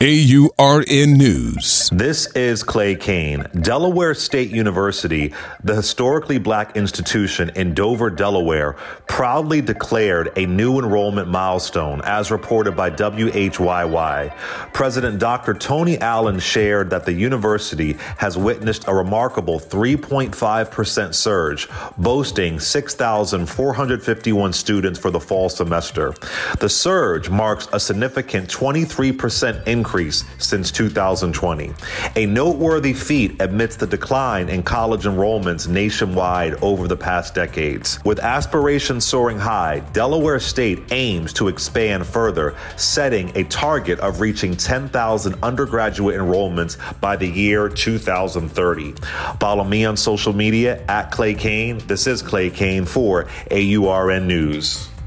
AURN News. This is Clay Kane. Delaware State University, the historically black institution in Dover, Delaware, proudly declared a new enrollment milestone as reported by WHYY. President Dr. Tony Allen shared that the university has witnessed a remarkable 3.5% surge, boasting 6,451 students for the fall semester. The surge marks a significant 23% increase since 2020, a noteworthy feat amidst the decline in college enrollments nationwide over the past decades. With aspirations soaring high, Delaware State aims to expand further, setting a target of reaching 10,000 undergraduate enrollments by the year 2030. Follow me on social media at Clay Kane. This is Clay Kane for AURN News.